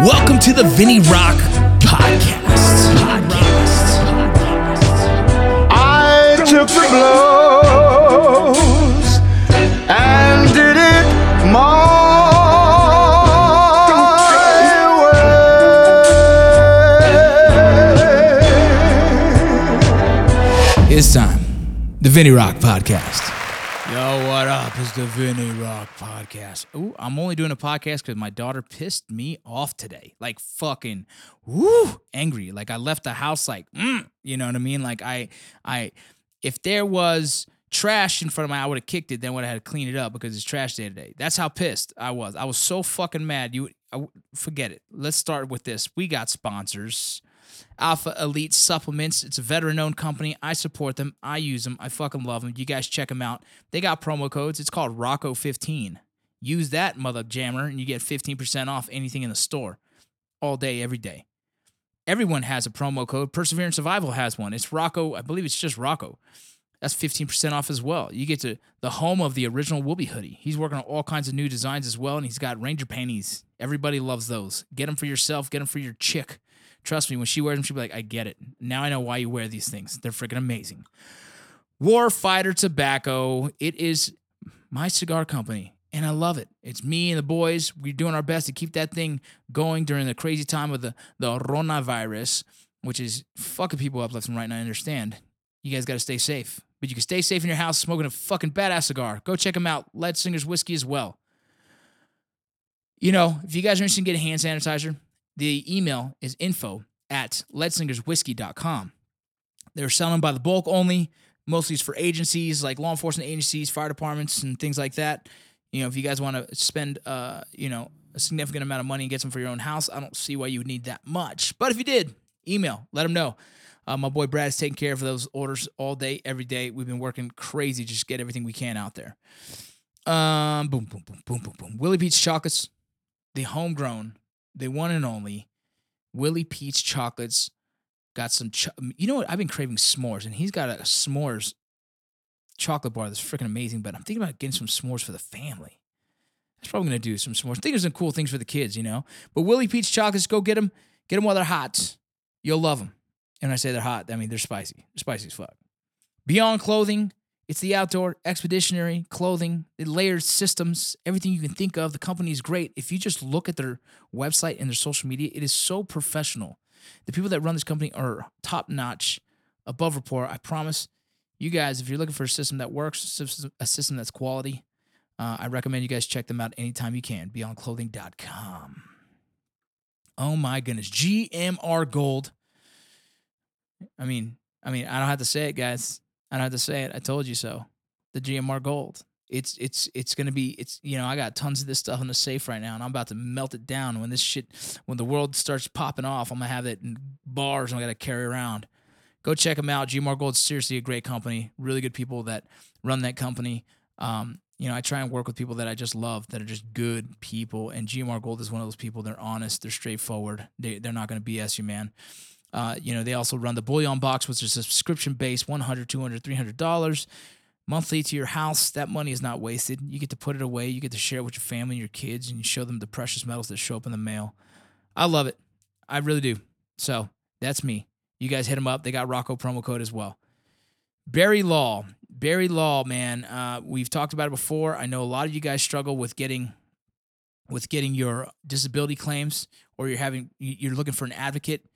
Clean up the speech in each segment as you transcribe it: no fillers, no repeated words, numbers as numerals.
Welcome to the Vinnie Roc Podcast. I took the blows and did it my way. It's time, the Vinnie Roc Podcast. Yo, what up? It's the Vinnie Roc Podcast. Ooh, I'm only doing a podcast because my daughter pissed me off today. Like, fucking, angry. Like, I left the house like, you know what I mean? Like, I, if there was trash in front of me, I would have kicked it, then would have had to clean it up because it's trash day today. That's how pissed I was. I was so fucking mad. Forget it. Let's start with this. We got sponsors. Alpha Elite Supplements. It's a veteran-owned company. I support them. I use them. I fucking love them. You guys check them out. They got promo codes. It's called ROCCO15. Use that, mother jammer, and you get 15% off anything in the store all day, every day. Everyone has a promo code. Perseverance Survival has one. It's ROCCO. I believe it's just ROCCO. That's 15% off as well. You get to the home of the original Willie hoodie. He's working on all kinds of new designs as well, and he's got Ranger panties. Everybody loves those. Get them for yourself. Get them for your chick. Trust me, when she wears them, she'll be like, I get it. Now I know why you wear these things. They're freaking amazing. Warfighter Tobacco. It is my cigar company, and I love it. It's me and the boys. We're doing our best to keep that thing going during the crazy time of the coronavirus, which is fucking people up left and right, and I understand. You guys got to stay safe. But you can stay safe in your house smoking a fucking badass cigar. Go check them out. Lead Singer's Whiskey as well. You know, if you guys are interested in getting hand sanitizer, the email is info@leadsingerswhiskey.com. They're selling by the bulk only. Mostly it's for agencies like law enforcement agencies, fire departments, and things like that. You know, if you guys want to spend, a significant amount of money and get some for your own house, I don't see why you would need that much. But if you did, email, let them know. My boy Brad is taking care of those orders all day, every day. We've been working crazy just to get everything we can out there. Willie Pete's Chocolates, the homegrown. The one and only Willie Pete's Chocolates got some. You know what? I've been craving s'mores, and he's got a s'mores chocolate bar that's freaking amazing. But I'm thinking about getting some s'mores for the family. That's probably gonna do some s'mores. I think there's some cool things for the kids, you know. But Willie Pete's Chocolates, go get them while they're hot. You'll love them. And when I say they're hot, I mean they're spicy. They're spicy as fuck. Beyond Clothing. It's the outdoor, expeditionary, clothing, the layered systems, everything you can think of. The company is great. If you just look at their website and their social media, it is so professional. The people that run this company are top-notch, above rapport. I promise you guys, if you're looking for a system that works, a system that's quality, I recommend you guys check them out anytime you can. BeyondClothing.com. Oh, my goodness. GMR Gold. I mean, I don't have to say it, guys. I don't have to say it. I told you so. The GMR Gold. It's going to be, it's, you know, I got tons of this stuff in the safe right now, and I'm about to melt it down. When this shit, when the world starts popping off, I'm going to have it in bars and I got to carry around. Go check them out. GMR Gold is seriously a great company. Really good people that run that company. You know, I try and work with people that I just love, that are just good people. And GMR Gold is one of those people. They're honest. They're straightforward. They're not going to BS you, man. You know, they also run the Bullion Box, which is subscription-based, $100, $200, $300 monthly to your house. That money is not wasted. You get to put it away. You get to share it with your family and your kids, and you show them the precious metals that show up in the mail. I love it. I really do. So that's me. You guys hit them up. They got ROCCO promo code as well. Barry Law. Barry Law, man. We've talked about it before. I know a lot of you guys struggle with getting your disability claims, or you're looking for an advocate.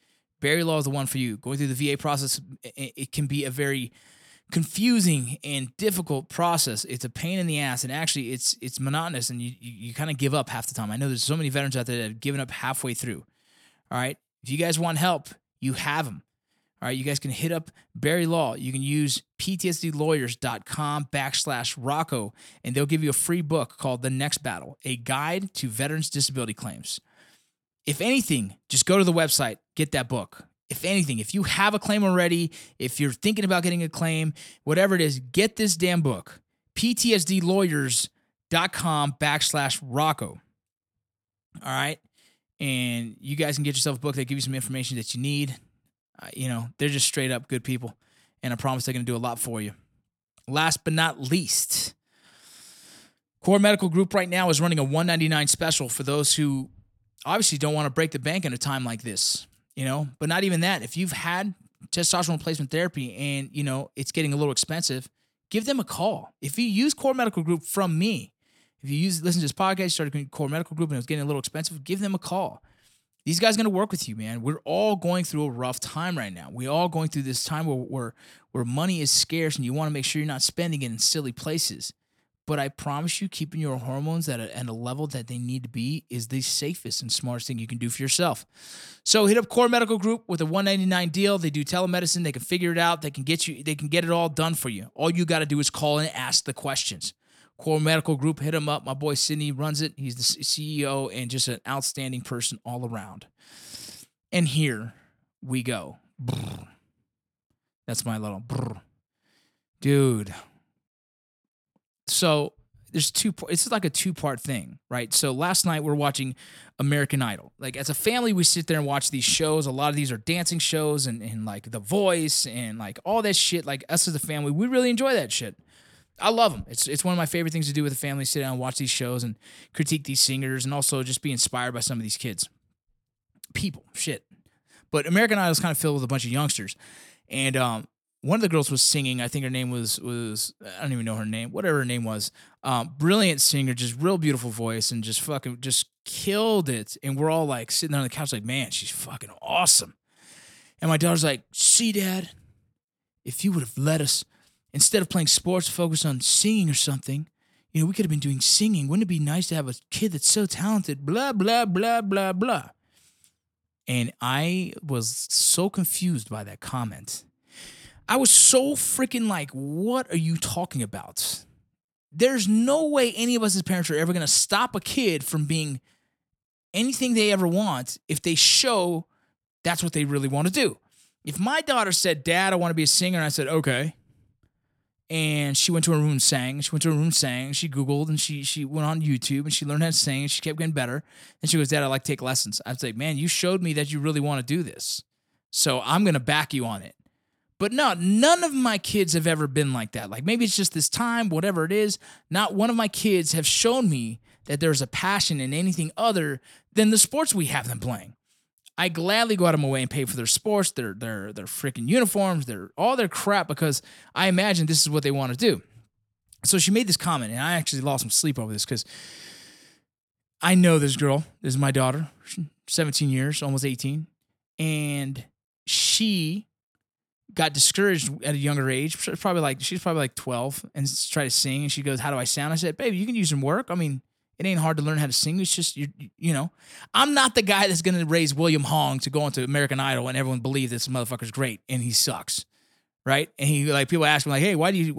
Barry Law is the one for you. Going through the VA process, it can be a very confusing and difficult process. It's a pain in the ass, and actually it's monotonous, and you kind of give up half the time. I know there's so many veterans out there that have given up halfway through. All right? If you guys want help, you have them. All right? You guys can hit up Barry Law. You can use ptsdlawyers.com/ROCCO, and they'll give you a free book called The Next Battle, A Guide to Veterans' Disability Claims. If anything, just go to the website, get that book. If anything, if you have a claim already, if you're thinking about getting a claim, whatever it is, get this damn book, ptsdlawyers.com/ROCCO. All right? And you guys can get yourself a book that gives you some information that you need. You know, they're just straight up good people, and I promise they're going to do a lot for you. Last but not least, Core Medical Group right now is running a $199 special for those who obviously don't want to break the bank in a time like this, you know, but not even that. If you've had testosterone replacement therapy and, you know, it's getting a little expensive, give them a call. If you use Core Medical Group from me, if you listen to this podcast, you started Core Medical Group and it was getting a little expensive, give them a call. These guys are going to work with you, man. We're all going through a rough time right now. We're all going through this time where money is scarce and you want to make sure you're not spending it in silly places. But I promise you, keeping your hormones at a level that they need to be is the safest and smartest thing you can do for yourself. So hit up Core Medical Group with a $199 deal. They do telemedicine. They can figure it out. They can get it all done for you. All you got to do is call and ask the questions. Core Medical Group, hit him up. My boy Sydney runs it. He's the CEO and just an outstanding person all around. And here we go. Brr. That's my little brr. Dude. So there's it's like a two-part thing, right? So last night we're watching American Idol. Like as a family, we sit there and watch these shows. A lot of these are dancing shows and like The Voice and like all that shit. Like us as a family, we really enjoy that shit. I love them. It's one of my favorite things to do with the family, sit down and watch these shows and critique these singers and also just be inspired by some of these kids. People, shit. But American Idol is kind of filled with a bunch of youngsters. And one of the girls was singing. I think her name was I don't even know her name, whatever her name was. Brilliant singer, just real beautiful voice and just fucking just killed it. And we're all like sitting on the couch like, man, she's fucking awesome. And my daughter's like, see, Dad, if you would have let us, instead of playing sports, focus on singing or something. You know, we could have been doing singing. Wouldn't it be nice to have a kid that's so talented? Blah, blah, blah, blah, blah. And I was so confused by that comment. I was so freaking like, what are you talking about? There's no way any of us as parents are ever going to stop a kid from being anything they ever want if they show that's what they really want to do. If my daughter said, Dad, I want to be a singer, and I said, okay. And she went to her room and sang. She Googled and she went on YouTube and she learned how to sing and she kept getting better. And she goes, Dad, I like to take lessons. I was like, man, you showed me that you really want to do this. So I'm going to back you on it. But no, none of my kids have ever been like that. Like maybe it's just this time, whatever it is. Not one of my kids have shown me that there's a passion in anything other than the sports we have them playing. I gladly go out of my way and pay for their sports, their freaking uniforms, their all their crap, because I imagine this is what they want to do. So she made this comment, and I actually lost some sleep over this because I know this girl. This is my daughter, 17 years, almost 18, and she got discouraged at a younger age. She's probably like 12, and tried to sing, and she goes, "How do I sound?" I said, "Baby, you can use some work. I mean, it ain't hard to learn how to sing. It's just, you know, I'm not the guy that's going to raise William Hong to go into American Idol and everyone believe this motherfucker's great and he sucks, right? And he like people ask me like, hey, why do you?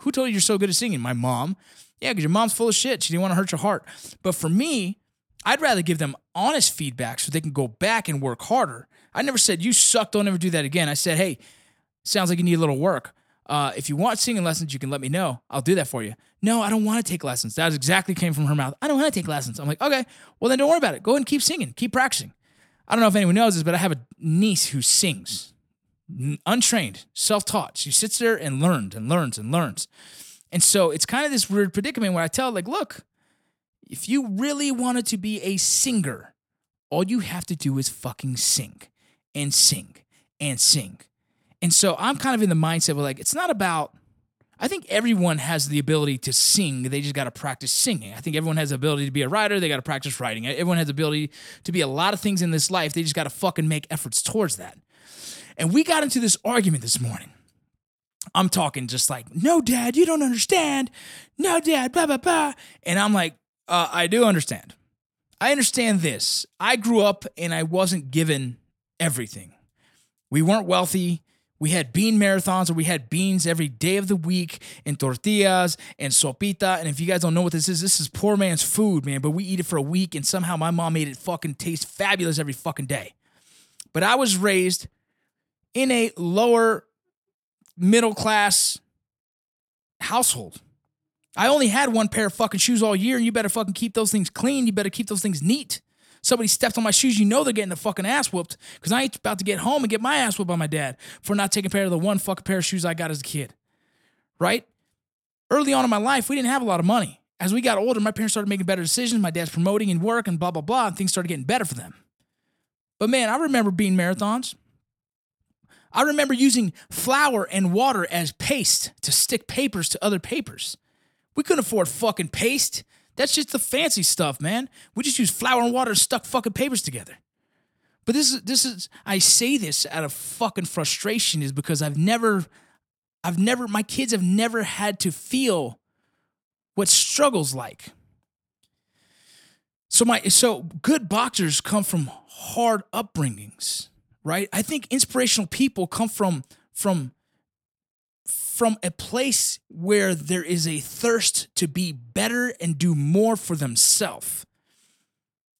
Who told you you're so good at singing? My mom. Yeah, because your mom's full of shit. She didn't want to hurt your heart. But for me, I'd rather give them honest feedback so they can go back and work harder. I never said you suck. Don't ever do that again. I said, hey, sounds like you need a little work. If you want singing lessons, you can let me know. I'll do that for you. No, I don't want to take lessons. That exactly came from her mouth. I don't want to take lessons. I'm like, okay, well then don't worry about it. Go ahead and keep singing. Keep practicing. I don't know if anyone knows this, but I have a niece who sings. Untrained, self-taught. She sits there and learns. And so it's kind of this weird predicament where I tell like, look, if you really wanted to be a singer, all you have to do is fucking sing and sing and sing. And so I'm kind of in the mindset where like, it's not about, I think everyone has the ability to sing. They just got to practice singing. I think everyone has the ability to be a writer. They got to practice writing. Everyone has the ability to be a lot of things in this life. They just got to fucking make efforts towards that. And we got into this argument this morning. I'm talking just like, no, Dad, you don't understand. No, Dad, blah, blah, blah. And I'm like, I do understand. I understand this. I grew up and I wasn't given everything. We weren't wealthy. We had bean marathons where we had beans every day of the week and tortillas and sopita. And if you guys don't know what this is poor man's food, man. But we eat it for a week and somehow my mom made it fucking taste fabulous every fucking day. But I was raised in a lower middle class household. I only had one pair of fucking shoes all year and you better fucking keep those things clean. You better keep those things neat. Somebody stepped on my shoes, you know they're getting the fucking ass whooped because I ain't about to get home and get my ass whooped by my dad for not taking care of the one fucking pair of shoes I got as a kid, right? Early on in my life, we didn't have a lot of money. As we got older, my parents started making better decisions. My dad's promoting and work and blah, blah, blah. And things started getting better for them. But man, I remember being marathons. I remember using flour and water as paste to stick papers to other papers. We couldn't afford fucking paste. That's just the fancy stuff, man. We just used flour and water and stuck fucking papers together. But this is I say this out of fucking frustration is because I've never, my kids have never had to feel what struggle's like. So good boxers come from hard upbringings, right? I think inspirational people come from a place where there is a thirst to be better and do more for themselves.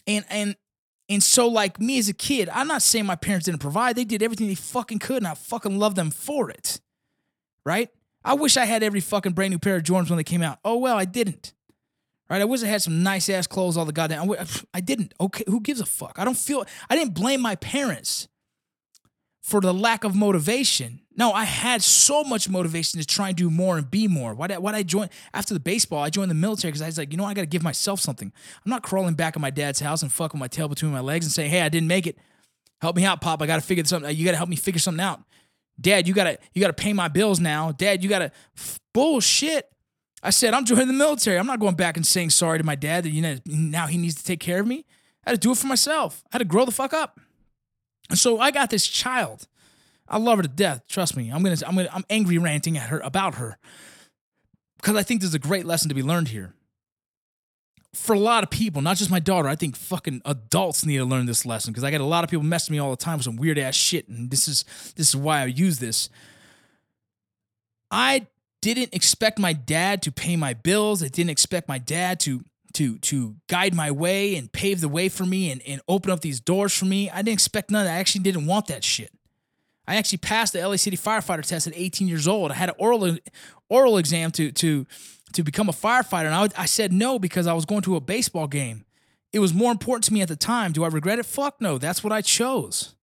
And so, like me as a kid, I'm not saying my parents didn't provide. They did everything they fucking could, and I fucking love them for it, right? I wish I had every fucking brand new pair of Jordans when they came out. Oh, well, I didn't, right? I wish I had some nice-ass clothes all the goddamn... I didn't. Okay, who gives a fuck? I didn't blame my parents for the lack of motivation. No, I had so much motivation to try and do more and be more. Why'd I join? After the baseball, I joined the military because I was like, you know, I got to give myself something. I'm not crawling back in my dad's house and fucking my tail between my legs and saying, hey, I didn't make it. Help me out, Pop. I got to figure something. You got to help me figure something out. Dad, you gotta pay my bills now. Dad, you gotta bullshit. I said, I'm joining the military. I'm not going back and saying sorry to my dad that, you know, now he needs to take care of me. I had to do it for myself. I had to grow the fuck up. And so I got this child. I love her to death. Trust me. I'm angry ranting at her about her because I think there's a great lesson to be learned here. For a lot of people, not just my daughter, I think fucking adults need to learn this lesson because I get a lot of people messing me all the time with some weird ass shit, and this is why I use this. I didn't expect my dad to pay my bills. I didn't expect my dad to guide my way and pave the way for me and open up these doors for me. I didn't expect none of that. I actually didn't want that shit. I actually passed the LA City firefighter test at 18 years old. I had an oral exam to become a firefighter, and I said no because I was going to a baseball game. It was more important to me at the time. Do I regret it? Fuck no. That's what I chose,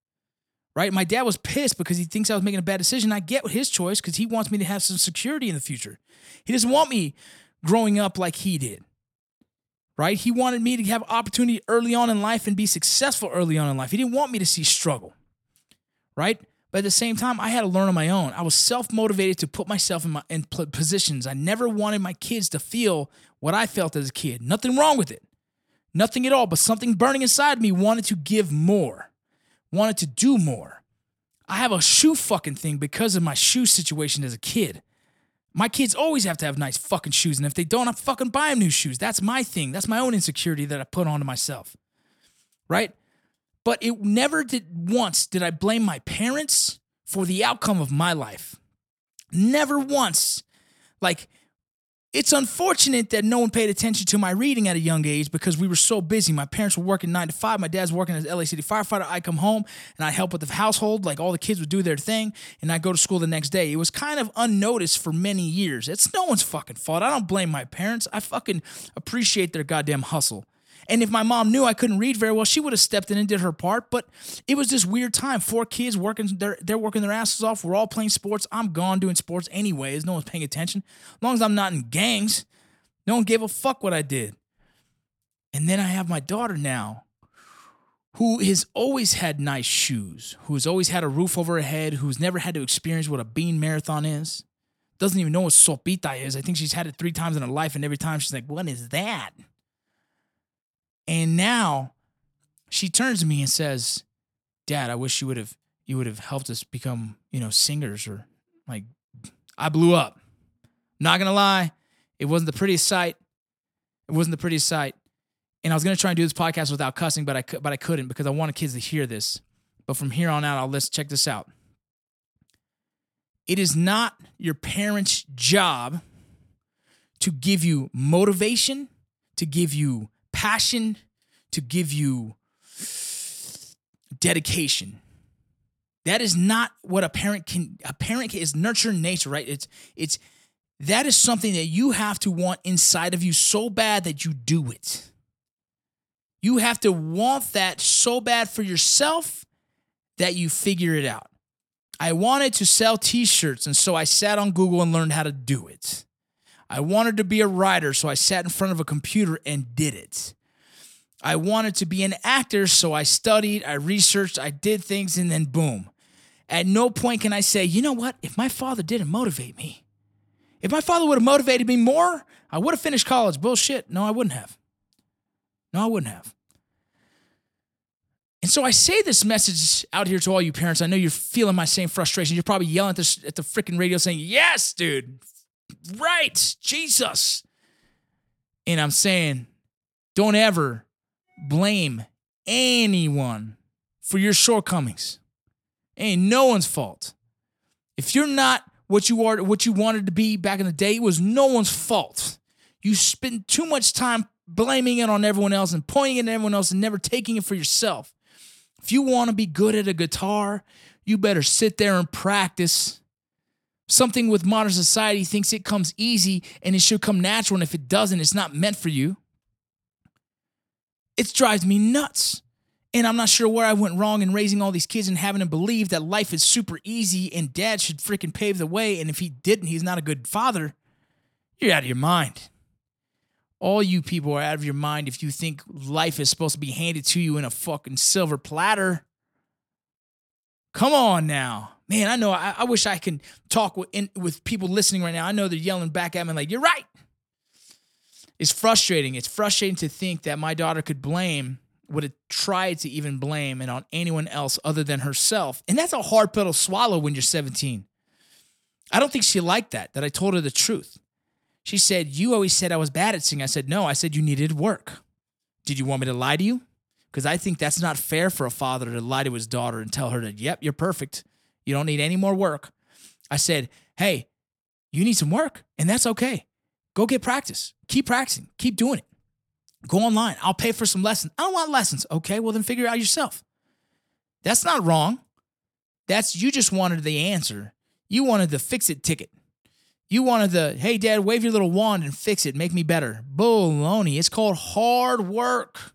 right? My dad was pissed because he thinks I was making a bad decision. I get his choice because he wants me to have some security in the future. He doesn't want me growing up like he did, right? He wanted me to have opportunity early on in life and be successful early on in life. He didn't want me to see struggle, right? But at the same time, I had to learn on my own. I was self-motivated to put myself in positions. I never wanted my kids to feel what I felt as a kid. Nothing wrong with it. Nothing at all. But something burning inside me wanted to give more. Wanted to do more. I have a shoe fucking thing because of my shoe situation as a kid. My kids always have to have nice fucking shoes. And if they don't, I fucking buy them new shoes. That's my thing. That's my own insecurity that I put onto myself. Right? But it never did once did I blame my parents for the outcome of my life. Never once. Like, it's unfortunate that no one paid attention to my reading at a young age because we were so busy. My parents were working 9 to 5. My dad's working as LA City firefighter. I come home and I help with the household. Like, all the kids would do their thing and I go to school the next day. It was kind of unnoticed for many years. It's no one's fucking fault. I don't blame my parents. I fucking appreciate their goddamn hustle. And if my mom knew I couldn't read very well, she would have stepped in and did her part. But it was this weird time. 4 kids working, they're working their asses off. We're all playing sports. I'm gone doing sports anyways. No one's paying attention. As long as I'm not in gangs, no one gave a fuck what I did. And then I have my daughter now, who has always had nice shoes, who's always had a roof over her head, who's never had to experience what a bean marathon is, doesn't even know what sopita is. I think she's had it 3 times in her life, and every time she's like, what is that? And now she turns to me and says, Dad, I wish you would have helped us become, you know, singers, or like, I blew up. Not going to lie. It wasn't the prettiest sight. And I was going to try and do this podcast without cussing, but I couldn't because I wanted kids to hear this. But from here on out, let's check this out. It is not your parents' job to give you motivation, to give you passion, to give you dedication. That is not what a parent can. A parent is nurture nature, right? It's that is something that you have to want inside of you so bad that you do it. You have to want that so bad for yourself that you figure it out. I wanted to sell t-shirts, and so I sat on Google and learned how to do it. I wanted to be a writer, so I sat in front of a computer and did it. I wanted to be an actor, so I studied, I researched, I did things, and then boom. At no point can I say, you know what, if my father didn't motivate me, if my father would have motivated me more, I would have finished college. Bullshit. No, I wouldn't have. No, I wouldn't have. And so I say this message out here to all you parents. I know you're feeling my same frustration. You're probably yelling at the freaking radio saying, yes, dude, right, Jesus. And I'm saying, don't ever blame anyone for your shortcomings. It ain't no one's fault. If you're not what you are, what you wanted to be back in the day, it was no one's fault. You spend too much time blaming it on everyone else and pointing it at everyone else and never taking it for yourself. If you want to be good at a guitar, you better sit there and practice. Something with modern society thinks it comes easy and it should come natural, and if it doesn't, it's not meant for you. It drives me nuts. And I'm not sure where I went wrong in raising all these kids and having them believe that life is super easy and dad should freaking pave the way, and if he didn't, he's not a good father. You're out of your mind. All you people are out of your mind if you think life is supposed to be handed to you in a fucking silver platter. Come on now. Man, I know. I wish I could talk with people listening right now. I know they're yelling back at me like, you're right. It's frustrating. It's frustrating to think that my daughter could blame, would have tried to even blame it on anyone else other than herself. And that's a hard pill to swallow when you're 17. I don't think she liked that I told her the truth. She said, you always said I was bad at singing. I said, no, I said you needed work. Did you want me to lie to you? Because I think that's not fair for a father to lie to his daughter and tell her that, yep, you're perfect. You don't need any more work. I said, hey, you need some work, and that's okay. Go get practice. Keep practicing. Keep doing it. Go online. I'll pay for some lessons. I don't want lessons. Okay, well, then figure it out yourself. That's not wrong. That's, you just wanted the answer. You wanted the fix-it ticket. You wanted the, hey, Dad, wave your little wand and fix it. Make me better. Baloney. It's called hard work.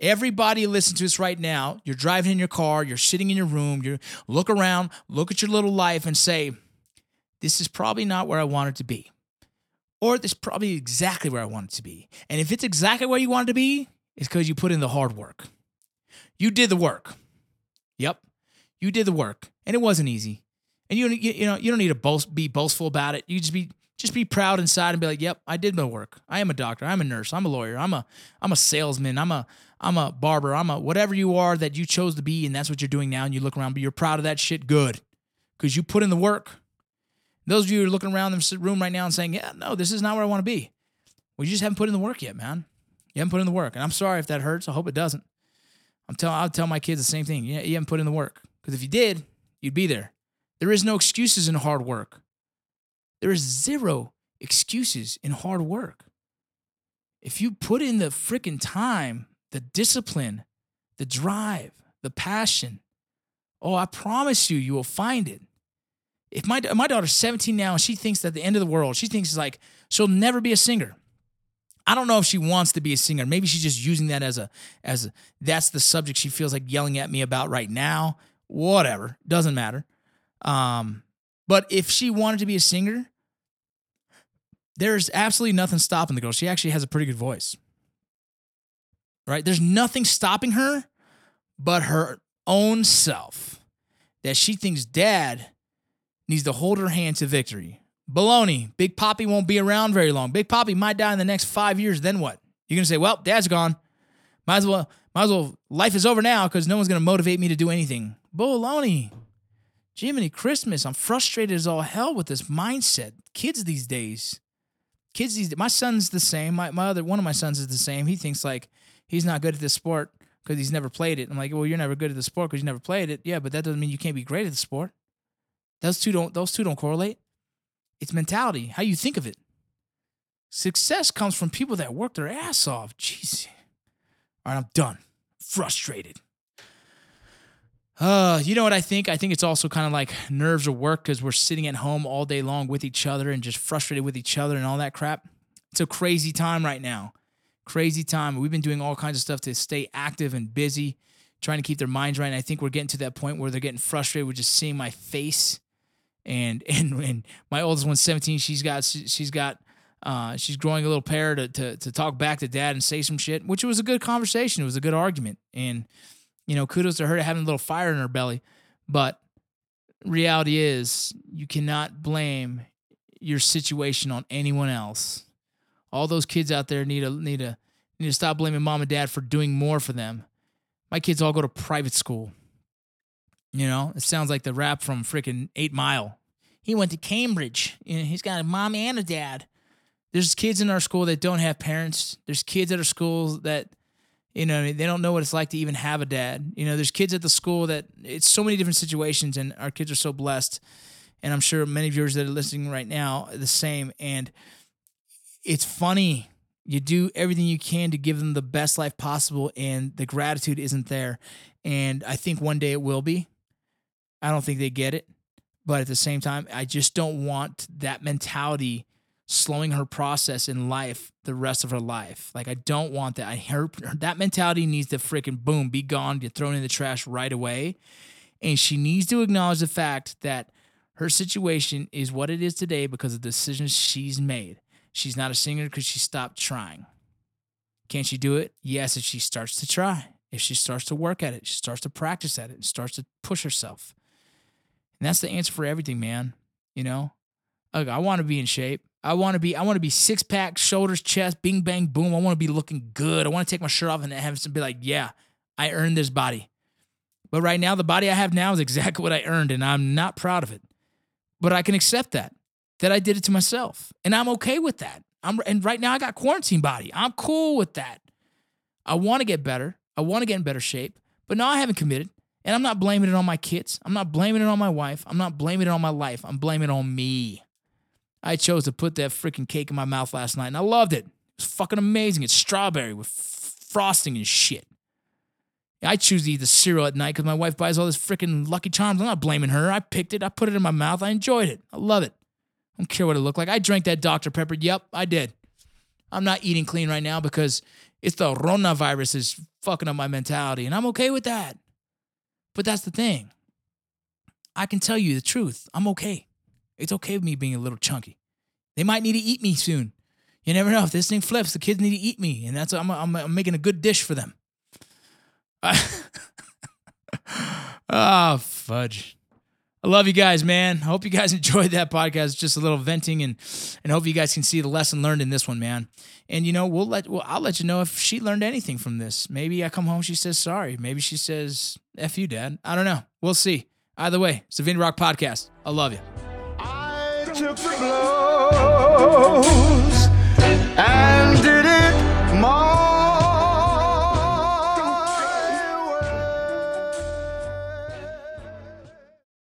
Everybody listen to us right now. You're driving in your car. You're sitting in your room. You look around. Look at your little life and say, this is probably not where I want it to be. Or this is probably exactly where I want it to be. And if it's exactly where you want it to be, it's because you put in the hard work. You did the work. Yep. You did the work. And it wasn't easy. And you don't need to be boastful about it. You just be proud inside and be like, "Yep, I did my work. I am a doctor. I'm a nurse. I'm a lawyer. I'm a salesman. I'm a barber. I'm a whatever you are that you chose to be, and that's what you're doing now. And you look around, but you're proud of that shit. Good, because you put in the work. Those of you who are looking around this room right now and saying, "Yeah, no, this is not where I want to be," well, you just haven't put in the work yet, man. You haven't put in the work, and I'm sorry if that hurts. I hope it doesn't. I'll tell my kids the same thing. You haven't put in the work, because if you did, you'd be there. There is no excuses in hard work. There is zero excuses in hard work. If you put in the freaking time, the discipline, the drive, the passion, oh, I promise you will find it. If my daughter's 17 now and she thinks that the end of the world, she thinks like she'll never be a singer. I don't know if she wants to be a singer. Maybe she's just using that as a that's the subject she feels like yelling at me about right now. Whatever, doesn't matter. But if she wanted to be a singer, there's absolutely nothing stopping the girl. She actually has a pretty good voice, right? There's nothing stopping her but her own self, that she thinks dad needs to hold her hand to victory. Baloney. Big Papi won't be around very long. Big Papi might die in the next 5 years. Then what? You're going to say, well, dad's gone. Might as well, life is over now because no one's going to motivate me to do anything. Baloney. Jiminy Christmas, I'm frustrated as all hell with this mindset. Kids these days, my son's the same. My other one of my sons is the same. He thinks like he's not good at this sport because he's never played it. I'm like, well, you're never good at the sport because you never played it. Yeah, but that doesn't mean you can't be great at the sport. Those two don't correlate. It's mentality, how you think of it. Success comes from people that work their ass off. Jeez. All right, I'm done. Frustrated. You know what I think? I think it's also kind of like nerves of work because we're sitting at home all day long with each other and just frustrated with each other and all that crap. It's a crazy time right now. Crazy time. We've been doing all kinds of stuff to stay active and busy, trying to keep their minds right. And I think we're getting to that point where they're getting frustrated with just seeing my face And my oldest one's 17. She's growing a little pair to talk back to dad and say some shit, which was a good conversation. It was a good argument. And, you know, kudos to her to having a little fire in her belly. But reality is you cannot blame your situation on anyone else. All those kids out there need to stop blaming mom and dad for doing more for them. My kids all go to private school. You know, it sounds like the rap from freaking 8 Mile. He went to Cambridge. You know, he's got a mom and a dad. There's kids in our school that don't have parents. There's kids at our schools that, you know, they don't know what it's like to even have a dad. You know, there's kids at the school that it's so many different situations, and our kids are so blessed. And I'm sure many of yours that are listening right now are the same. And it's funny. You do everything you can to give them the best life possible, and the gratitude isn't there. And I think one day it will be. I don't think they get it. But at the same time, I just don't want that mentality slowing her process in life the rest of her life. Like, I don't want that. That mentality needs to freaking boom, be gone, get thrown in the trash right away. And she needs to acknowledge the fact that her situation is what it is today because of the decisions she's made. She's not a singer because she stopped trying. Can she do it? Yes, if she starts to try. If she starts to work at it, she starts to practice at it, and starts to push herself. And that's the answer for everything, man. You know? Look, I want to be in shape. I want to be six-pack, shoulders, chest, bing, bang, boom. I want to be looking good. I want to take my shirt off and have some be like, yeah, I earned this body. But right now, the body I have now is exactly what I earned, and I'm not proud of it. But I can accept that I did it to myself, and I'm okay with that. And right now I got quarantine body. I'm cool with that. I want to get better. I want to get in better shape, but no, I haven't committed, and I'm not blaming it on my kids. I'm not blaming it on my wife. I'm not blaming it on my life. I'm blaming it on me. I chose to put that freaking cake in my mouth last night, and I loved it. It was fucking amazing. It's strawberry with frosting and shit. I choose to eat the cereal at night because my wife buys all this freaking Lucky Charms. I'm not blaming her. I picked it. I put it in my mouth. I enjoyed it. I love it. I don't care what it looked like. I drank that Dr. Pepper. Yep, I did. I'm not eating clean right now because it's the coronavirus is fucking up my mentality, and I'm okay with that. But that's the thing. I can tell you the truth. I'm okay. It's okay with me being a little chunky. They might need to eat me soon. You never know. If this thing flips, the kids need to eat me, and that's I'm making a good dish for them. Oh, fudge. I love you guys, man. I hope you guys enjoyed that podcast. Just a little venting, and hope you guys can see the lesson learned in this one, man. And, you know, I'll let you know if she learned anything from this. Maybe I come home, she says sorry. Maybe she says, F you, Dad. I don't know. We'll see. Either way, it's the Vinnie Roc Podcast. I love you. I took the blows and did it.